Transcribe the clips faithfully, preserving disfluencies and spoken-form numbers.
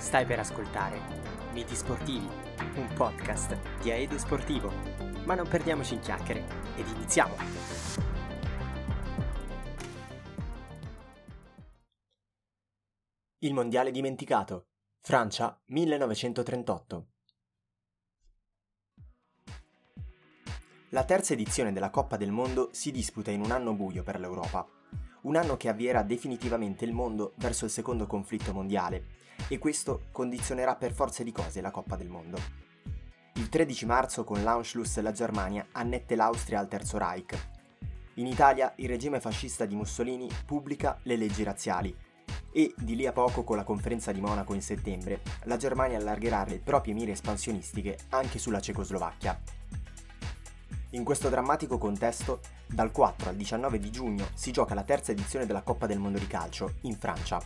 Stai per ascoltare Miti Sportivi, un podcast di Aedo Sportivo. Ma non perdiamoci in chiacchiere ed iniziamo! Il mondiale dimenticato, Francia millenovecentotrentotto. La terza edizione della Coppa del Mondo si disputa in un anno buio per l'Europa, un anno che avvierà definitivamente il mondo verso il secondo conflitto mondiale, e questo condizionerà per forza di cose la Coppa del Mondo. Il tredici marzo con l'Anschluss la Germania annette l'Austria al Terzo Reich. In Italia il regime fascista di Mussolini pubblica le leggi razziali e, di lì a poco con la conferenza di Monaco in settembre, la Germania allargherà le proprie mire espansionistiche anche sulla Cecoslovacchia. In questo drammatico contesto, dal quattro al diciannove di giugno si gioca la terza edizione della Coppa del Mondo di calcio, in Francia.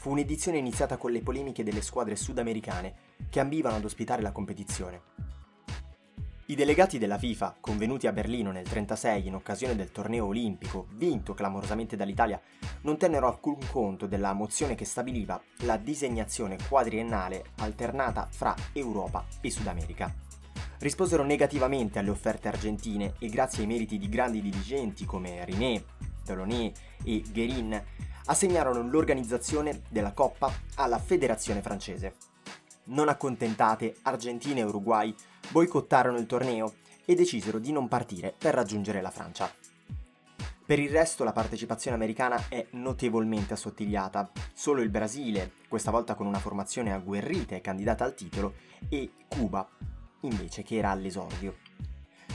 Fu un'edizione iniziata con le polemiche delle squadre sudamericane che ambivano ad ospitare la competizione. I delegati della FIFA, convenuti a Berlino nel trentasei in occasione del torneo olimpico, vinto clamorosamente dall'Italia, non tennero alcun conto della mozione che stabiliva la disegnazione quadriennale alternata fra Europa e Sud America. Risposero negativamente alle offerte argentine e, grazie ai meriti di grandi dirigenti come René, Teloné e Guerin, assegnarono l'organizzazione della Coppa alla Federazione francese. Non accontentate, Argentina e Uruguay boicottarono il torneo e decisero di non partire per raggiungere la Francia. Per il resto la partecipazione americana è notevolmente assottigliata. Solo il Brasile, questa volta con una formazione agguerrita e candidata al titolo, e Cuba, invece, che era all'esordio.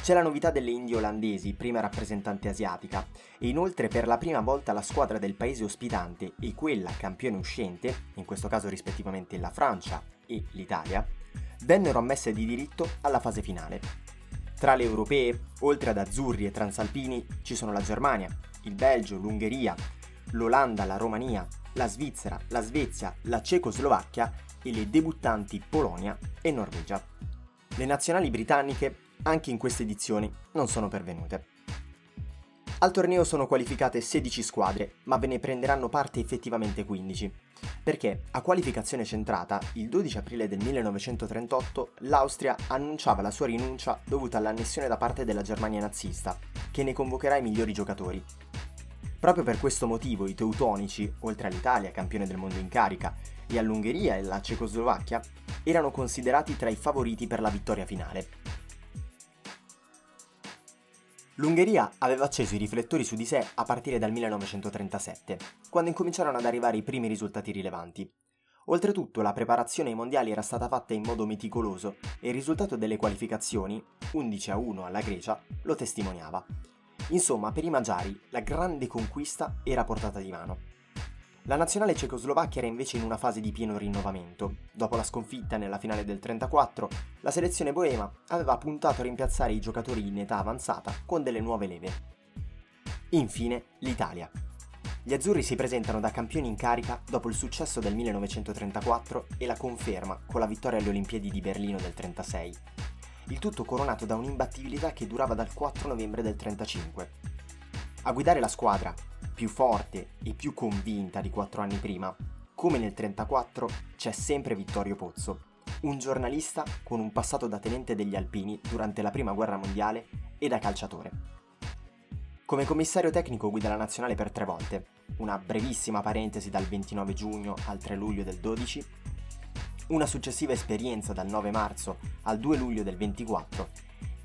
C'è la novità delle Indie Olandesi, prima rappresentante asiatica, e inoltre per la prima volta la squadra del paese ospitante e quella campione uscente, in questo caso rispettivamente la Francia e l'Italia, vennero ammesse di diritto alla fase finale. Tra le europee, oltre ad azzurri e transalpini, ci sono la Germania, il Belgio, l'Ungheria, l'Olanda, la Romania, la Svizzera, la Svezia, la Cecoslovacchia e le debuttanti Polonia e Norvegia. Le nazionali britanniche anche in queste edizioni non sono pervenute. Al torneo sono qualificate sedici squadre, ma ve ne prenderanno parte effettivamente quindici, perché a qualificazione centrata, il dodici aprile del millenovecentotrentotto, l'Austria annunciava la sua rinuncia dovuta all'annessione da parte della Germania nazista, che ne convocherà i migliori giocatori. Proprio per questo motivo i teutonici, oltre all'Italia, campione del mondo in carica, e all'Ungheria e alla Cecoslovacchia, erano considerati tra i favoriti per la vittoria finale. L'Ungheria aveva acceso i riflettori su di sé a partire dal millenovecentotrentasette, quando incominciarono ad arrivare i primi risultati rilevanti. Oltretutto la preparazione ai mondiali era stata fatta in modo meticoloso e il risultato delle qualificazioni, undici a uno alla Grecia, lo testimoniava. Insomma, per i magiari la grande conquista era a portata di mano. La nazionale cecoslovacca era invece in una fase di pieno rinnovamento. Dopo la sconfitta nella finale del trentaquattro, la selezione boema aveva puntato a rimpiazzare i giocatori in età avanzata con delle nuove leve. Infine, l'Italia. Gli azzurri si presentano da campioni in carica dopo il successo del millenovecentotrentaquattro e la conferma con la vittoria alle Olimpiadi di Berlino del trentasei. Il tutto coronato da un'imbattibilità che durava dal quattro novembre del trentacinque. A guidare la squadra, più forte e più convinta di quattro anni prima, come nel trentaquattro, c'è sempre Vittorio Pozzo, un giornalista con un passato da tenente degli Alpini durante la Prima Guerra Mondiale e da calciatore. Come commissario tecnico guida la nazionale per tre volte, una brevissima parentesi dal ventinove giugno al tre luglio del dodici, una successiva esperienza dal nove marzo al due luglio del ventiquattro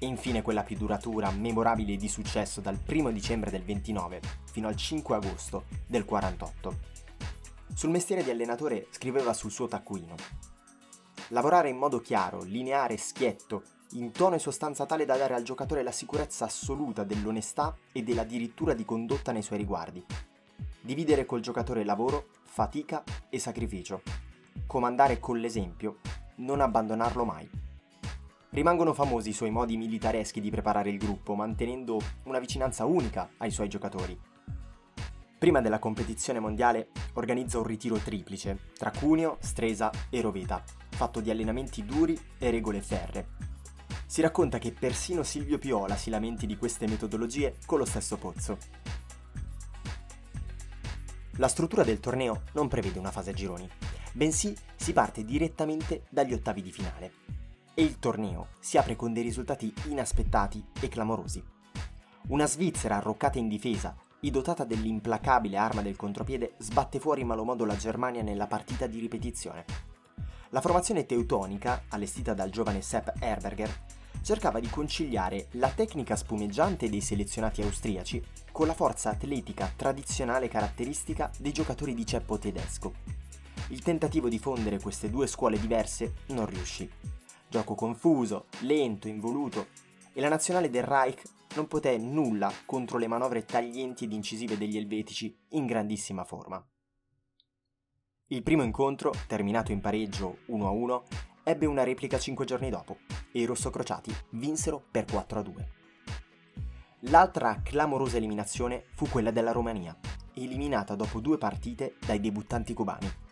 e infine quella più duratura, memorabile e di successo dal primo dicembre del ventinove fino al cinque agosto del quarantotto. Sul mestiere di allenatore scriveva sul suo taccuino: lavorare in modo chiaro, lineare e schietto, in tono e sostanza tale da dare al giocatore la sicurezza assoluta dell'onestà e della dirittura di condotta nei suoi riguardi. Dividere col giocatore lavoro, fatica e sacrificio. Comandare con l'esempio, non abbandonarlo mai. Rimangono famosi i suoi modi militareschi di preparare il gruppo, mantenendo una vicinanza unica ai suoi giocatori. Prima della competizione mondiale organizza un ritiro triplice tra Cuneo, Stresa e Roveta, fatto di allenamenti duri e regole ferree. Si racconta che persino Silvio Piola si lamenti di queste metodologie con lo stesso Pozzo. La struttura del torneo non prevede una fase a gironi, bensì si parte direttamente dagli ottavi di finale. E il torneo si apre con dei risultati inaspettati e clamorosi. Una Svizzera arroccata in difesa e dotata dell'implacabile arma del contropiede sbatte fuori in malo modo la Germania nella partita di ripetizione. La formazione teutonica, allestita dal giovane Sepp Herberger, cercava di conciliare la tecnica spumeggiante dei selezionati austriaci con la forza atletica tradizionale caratteristica dei giocatori di ceppo tedesco. Il tentativo di fondere queste due scuole diverse non riuscì. Gioco confuso, lento, involuto, e la nazionale del Reich non poté nulla contro le manovre taglienti ed incisive degli elvetici in grandissima forma. Il primo incontro, terminato in pareggio uno a uno, ebbe una replica cinque giorni dopo e i rossocrociati vinsero per quattro a due. L'altra clamorosa eliminazione fu quella della Romania, eliminata dopo due partite dai debuttanti cubani.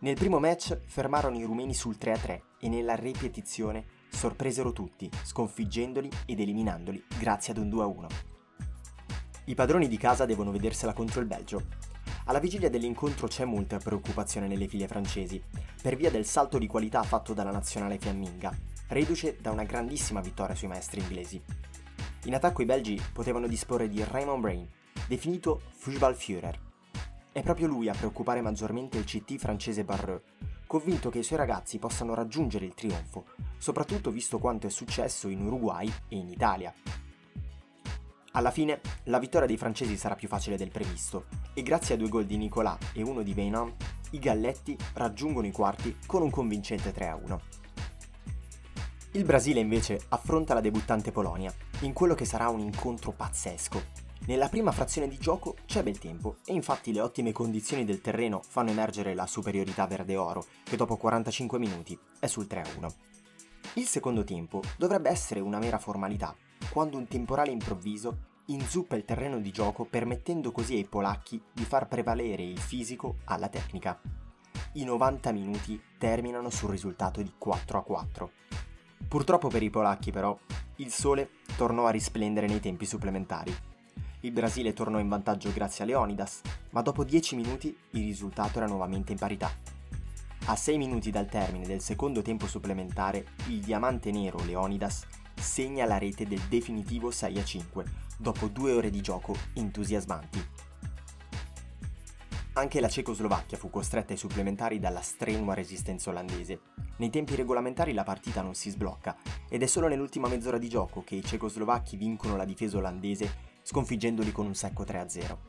Nel primo match fermarono i rumeni sul tre a tre e nella ripetizione sorpresero tutti, sconfiggendoli ed eliminandoli grazie ad un due a uno. I padroni di casa devono vedersela contro il Belgio. Alla vigilia dell'incontro c'è molta preoccupazione nelle file francesi, per via del salto di qualità fatto dalla nazionale fiamminga, reduce da una grandissima vittoria sui maestri inglesi. In attacco i belgi potevano disporre di Raymond Brain, definito Fußballführer. È proprio lui a preoccupare maggiormente il C T francese Barreux, convinto che i suoi ragazzi possano raggiungere il trionfo, soprattutto visto quanto è successo in Uruguay e in Italia. Alla fine, la vittoria dei francesi sarà più facile del previsto e grazie a due gol di Nicolas e uno di Venon, i Galletti raggiungono i quarti con un convincente tre a uno. Il Brasile invece affronta la debuttante Polonia, in quello che sarà un incontro pazzesco. Nella prima frazione di gioco c'è bel tempo e infatti le ottime condizioni del terreno fanno emergere la superiorità verde-oro, che dopo quarantacinque minuti è sul tre a uno. Il secondo tempo dovrebbe essere una mera formalità, quando un temporale improvviso inzuppa il terreno di gioco permettendo così ai polacchi di far prevalere il fisico alla tecnica. I novanta minuti terminano sul risultato di quattro a quattro. Purtroppo per i polacchi però, il sole tornò a risplendere nei tempi supplementari. Il Brasile tornò in vantaggio grazie a Leonidas, ma dopo dieci minuti il risultato era nuovamente in parità. A sei minuti dal termine del secondo tempo supplementare, il diamante nero Leonidas segna la rete del definitivo sei a cinque, dopo due ore di gioco entusiasmanti. Anche la Cecoslovacchia fu costretta ai supplementari dalla strenua resistenza olandese. Nei tempi regolamentari la partita non si sblocca, ed è solo nell'ultima mezz'ora di gioco che i cecoslovacchi vincono la difesa olandese, sconfiggendoli con un secco tre a zero.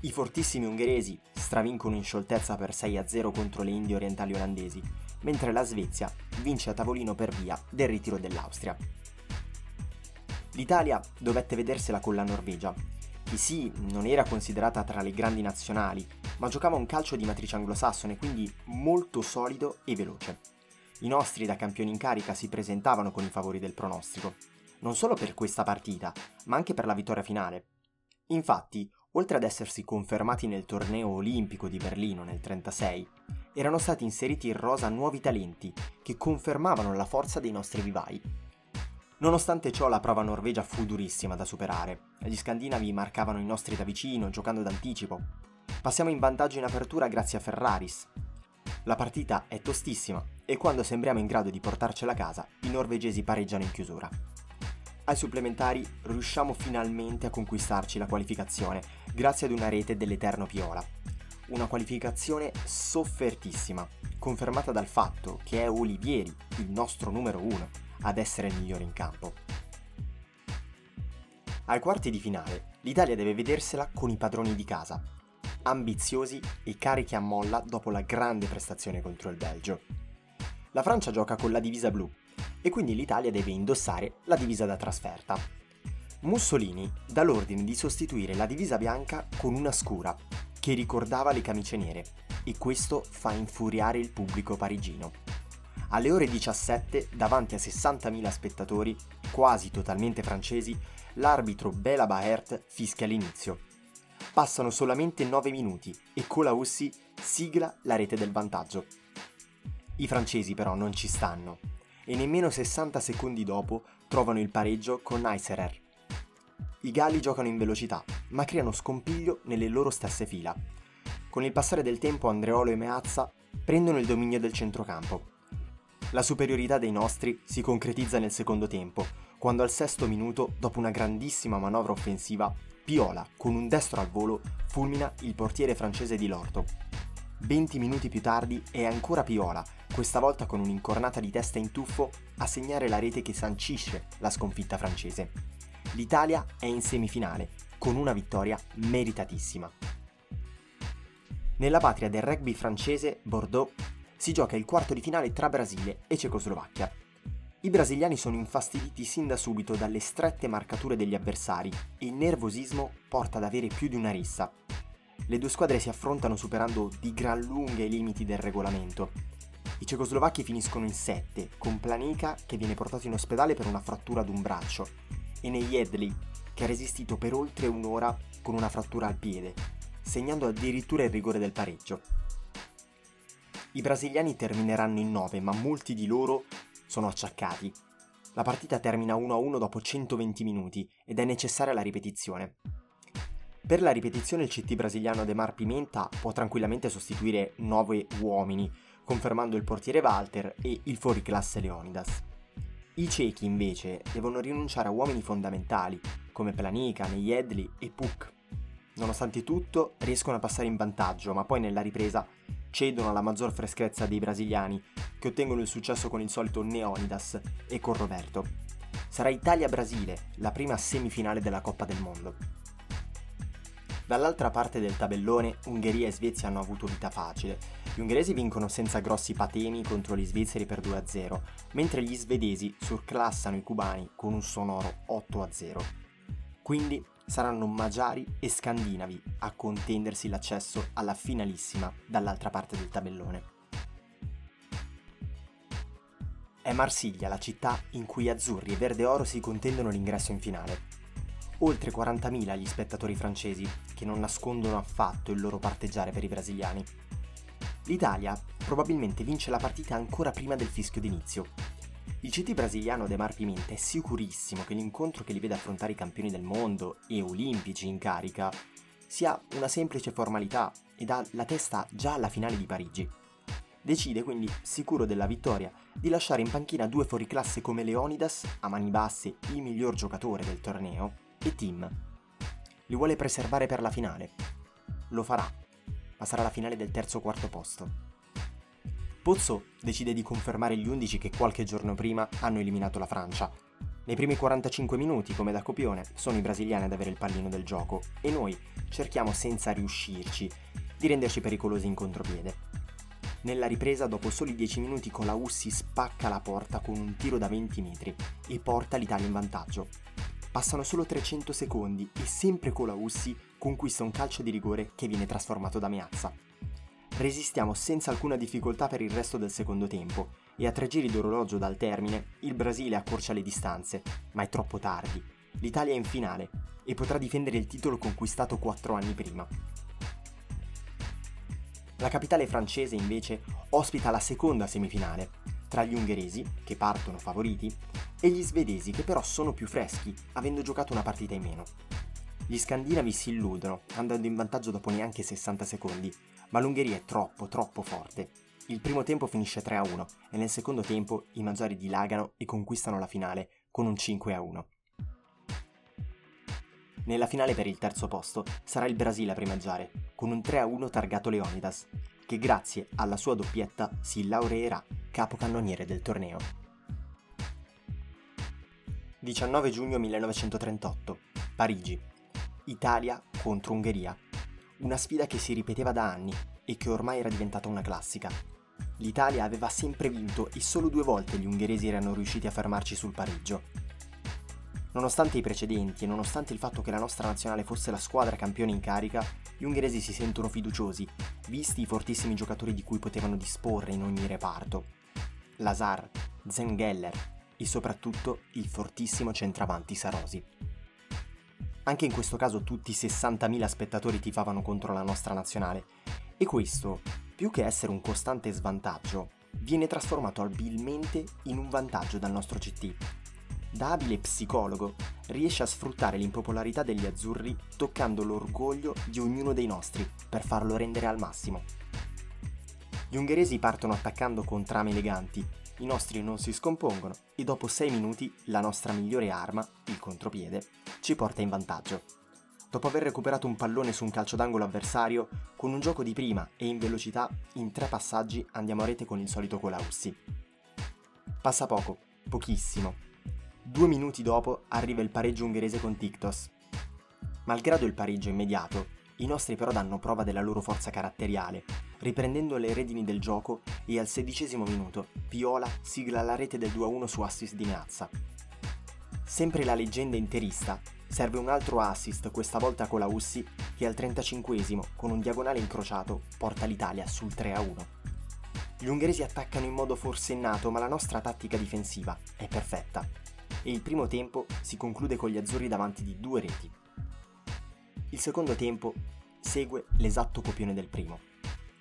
I fortissimi ungheresi stravincono in scioltezza per sei a zero contro le Indie Orientali olandesi, mentre la Svezia vince a tavolino per via del ritiro dell'Austria. L'Italia dovette vedersela con la Norvegia, che sì, non era considerata tra le grandi nazionali, ma giocava un calcio di matrice anglosassone, quindi molto solido e veloce. I nostri da campioni in carica si presentavano con i favori del pronostico, non solo per questa partita, ma anche per la vittoria finale. Infatti, oltre ad essersi confermati nel torneo olimpico di Berlino nel trentasei, erano stati inseriti in rosa nuovi talenti che confermavano la forza dei nostri vivai. Nonostante ciò la prova norvegia fu durissima da superare, gli scandinavi marcavano i nostri da vicino giocando d'anticipo. Passiamo in vantaggio in apertura grazie a Ferraris. La partita è tostissima e quando sembriamo in grado di portarcela a casa, i norvegesi pareggiano in chiusura. Ai supplementari riusciamo finalmente a conquistarci la qualificazione grazie ad una rete dell'eterno Piola. Una qualificazione soffertissima, confermata dal fatto che è Olivieri, il nostro numero uno, ad essere il migliore in campo. Ai quarti di finale, l'Italia deve vedersela con i padroni di casa, ambiziosi e carichi a molla dopo la grande prestazione contro il Belgio. La Francia gioca con la divisa blu, e quindi l'Italia deve indossare la divisa da trasferta. Mussolini dà l'ordine di sostituire la divisa bianca con una scura, che ricordava le camicie nere, e questo fa infuriare il pubblico parigino. Alle ore diciassette, davanti a sessantamila spettatori, quasi totalmente francesi, l'arbitro Béla Baert fischia l'inizio. Passano solamente nove minuti e Colaussi sigla la rete del vantaggio. I francesi però non ci stanno, e nemmeno sessanta secondi dopo trovano il pareggio con Nieserer. I galli giocano in velocità, ma creano scompiglio nelle loro stesse fila. Con il passare del tempo Andreolo e Meazza prendono il dominio del centrocampo. La superiorità dei nostri si concretizza nel secondo tempo, quando al sesto minuto, dopo una grandissima manovra offensiva, Piola, con un destro al volo, fulmina il portiere francese de Lorto. venti minuti più tardi è ancora Piola, questa volta con un'incornata di testa in tuffo, a segnare la rete che sancisce la sconfitta francese. L'Italia è in semifinale, con una vittoria meritatissima. Nella patria del rugby francese, Bordeaux, si gioca il quarto di finale tra Brasile e Cecoslovacchia. I brasiliani sono infastiditi sin da subito dalle strette marcature degli avversari e il nervosismo porta ad avere più di una rissa. Le due squadre si affrontano superando di gran lunga i limiti del regolamento. I cecoslovacchi finiscono in sette, con Planica che viene portato in ospedale per una frattura ad un braccio e Nejedlý che ha resistito per oltre un'ora con una frattura al piede, segnando addirittura il rigore del pareggio. I brasiliani termineranno in nove, ma molti di loro sono acciaccati. La partita termina uno a uno dopo centoventi minuti ed è necessaria la ripetizione. Per la ripetizione il C T brasiliano Ademar Pimenta può tranquillamente sostituire nove uomini, confermando il portiere Walter e il fuoriclasse Leonidas. I cechi invece devono rinunciare a uomini fondamentali come Planica, Nejedlý e Puc. Nonostante tutto riescono a passare in vantaggio, ma poi nella ripresa cedono alla maggior freschezza dei brasiliani, che ottengono il successo con il solito Leonidas e con Roberto. Sarà Italia-Brasile, la prima semifinale della Coppa del Mondo. Dall'altra parte del tabellone, Ungheria e Svezia hanno avuto vita facile. Gli ungheresi vincono senza grossi patemi contro gli svizzeri per due a zero, mentre gli svedesi surclassano i cubani con un sonoro otto a zero. Quindi saranno magiari e scandinavi a contendersi l'accesso alla finalissima dall'altra parte del tabellone. È Marsiglia la città in cui azzurri e verde oro si contendono l'ingresso in finale. Oltre quarantamila gli spettatori francesi, che non nascondono affatto il loro parteggiare per i brasiliani. L'Italia probabilmente vince la partita ancora prima del fischio d'inizio. Il C T brasiliano Ademar Pimenta è sicurissimo che l'incontro che li vede affrontare i campioni del mondo e olimpici in carica sia una semplice formalità ed ha la testa già alla finale di Parigi. Decide quindi, sicuro della vittoria, di lasciare in panchina due fuoriclasse come Leonidas, a mani basse il miglior giocatore del torneo, e Tim. Li vuole preservare per la finale. Lo farà, ma sarà la finale del terzo quarto posto. Pozzo decide di confermare gli undici che qualche giorno prima hanno eliminato la Francia. Nei primi quarantacinque minuti, come da copione, sono i brasiliani ad avere il pallino del gioco e noi cerchiamo senza riuscirci di renderci pericolosi in contropiede. Nella ripresa, dopo soli dieci minuti, Colaussi spacca la porta con un tiro da venti metri e porta l'Italia in vantaggio. Passano solo trecento secondi e sempre Colaussi conquista un calcio di rigore che viene trasformato da Meazza. Resistiamo senza alcuna difficoltà per il resto del secondo tempo e a tre giri d'orologio dal termine il Brasile accorcia le distanze, ma è troppo tardi. L'Italia è in finale e potrà difendere il titolo conquistato quattro anni prima. La capitale francese invece ospita la seconda semifinale, tra gli ungheresi, che partono favoriti, e gli svedesi, che però sono più freschi, avendo giocato una partita in meno. Gli scandinavi si illudono, andando in vantaggio dopo neanche sessanta secondi, ma l'Ungheria è troppo, troppo forte. Il primo tempo finisce tre a uno e nel secondo tempo i magiari dilagano e conquistano la finale con un cinque a uno. Nella finale per il terzo posto sarà il Brasile a primeggiare, con un tre a uno targato Leonidas, che grazie alla sua doppietta si laureerà capocannoniere del torneo. diciannove giugno millenovecentotrentotto, Parigi. Italia contro Ungheria. Una sfida che si ripeteva da anni e che ormai era diventata una classica. L'Italia aveva sempre vinto e solo due volte gli ungheresi erano riusciti a fermarci sul pareggio. Nonostante i precedenti e nonostante il fatto che la nostra nazionale fosse la squadra campione in carica, gli ungheresi si sentono fiduciosi, visti i fortissimi giocatori di cui potevano disporre in ogni reparto. Lazar, Zengeller e soprattutto il fortissimo centravanti Sarosi. Anche in questo caso tutti i sessantamila spettatori tifavano contro la nostra nazionale e questo, più che essere un costante svantaggio, viene trasformato abilmente in un vantaggio dal nostro C T. Da abile psicologo, riesce a sfruttare l'impopolarità degli azzurri toccando l'orgoglio di ognuno dei nostri per farlo rendere al massimo. Gli ungheresi partono attaccando con trame eleganti, i nostri non si scompongono e dopo sei minuti la nostra migliore arma, il contropiede, ci porta in vantaggio. Dopo aver recuperato un pallone su un calcio d'angolo avversario, con un gioco di prima e in velocità, in tre passaggi andiamo a rete con il solito Colaussi. Passa poco, pochissimo. Due minuti dopo arriva il pareggio ungherese con Tiktos. Malgrado il pareggio immediato, i nostri però danno prova della loro forza caratteriale, riprendendo le redini del gioco e al sedicesimo minuto Piola sigla la rete del due a uno su assist di Meazza. Sempre la leggenda interista, serve un altro assist, questa volta con Colaussi, che al trentacinquesimo con un diagonale incrociato porta l'Italia sul tre a uno. Gli ungheresi attaccano in modo forsennato, ma la nostra tattica difensiva è perfetta. E il primo tempo si conclude con gli azzurri davanti di due reti. Il secondo tempo segue l'esatto copione del primo.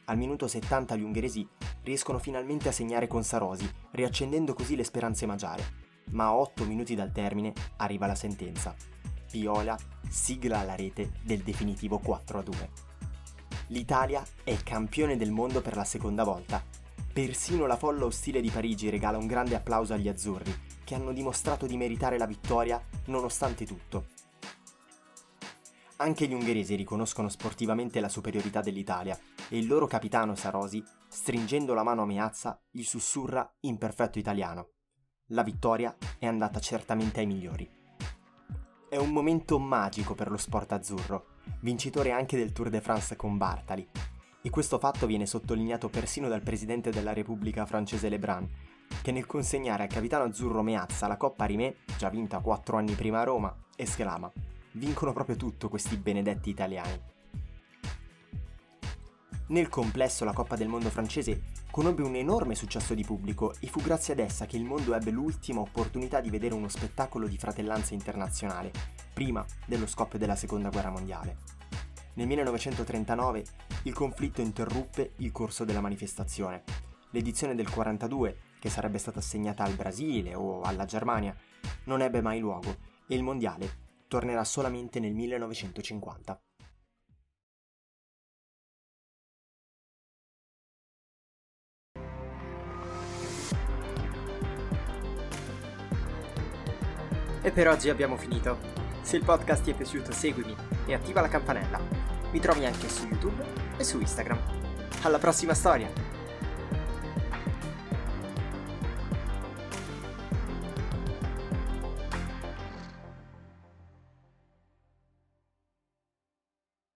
Al minuto settanta gli ungheresi riescono finalmente a segnare con Sarosi, riaccendendo così le speranze magiare, ma a otto minuti dal termine arriva la sentenza. Piola sigla la rete del definitivo quattro a due. L'Italia è campione del mondo per la seconda volta. Persino la folla ostile di Parigi regala un grande applauso agli azzurri, che hanno dimostrato di meritare la vittoria nonostante tutto. Anche gli ungheresi riconoscono sportivamente la superiorità dell'Italia e il loro capitano Sarosi, stringendo la mano a Meazza, gli sussurra in perfetto italiano: la vittoria è andata certamente ai migliori. È un momento magico per lo sport azzurro, vincitore anche del Tour de France con Bartali, e questo fatto viene sottolineato persino dal presidente della Repubblica francese Le Brun, che nel consegnare al capitano azzurro Meazza la Coppa Rimé, già vinta quattro anni prima a Roma, esclama: vincono proprio tutto questi benedetti italiani. Nel complesso la Coppa del Mondo francese conobbe un enorme successo di pubblico e fu grazie ad essa che il mondo ebbe l'ultima opportunità di vedere uno spettacolo di fratellanza internazionale, prima dello scoppio della Seconda Guerra Mondiale. Nel millenovecentotrentanove il conflitto interruppe il corso della manifestazione. L'edizione del quarantadue, che sarebbe stata assegnata al Brasile o alla Germania, non ebbe mai luogo e il mondiale tornerà solamente nel millenovecentocinquanta. E per oggi abbiamo finito. Se il podcast ti è piaciuto, seguimi e attiva la campanella. Mi trovi anche su YouTube e su Instagram. Alla prossima storia!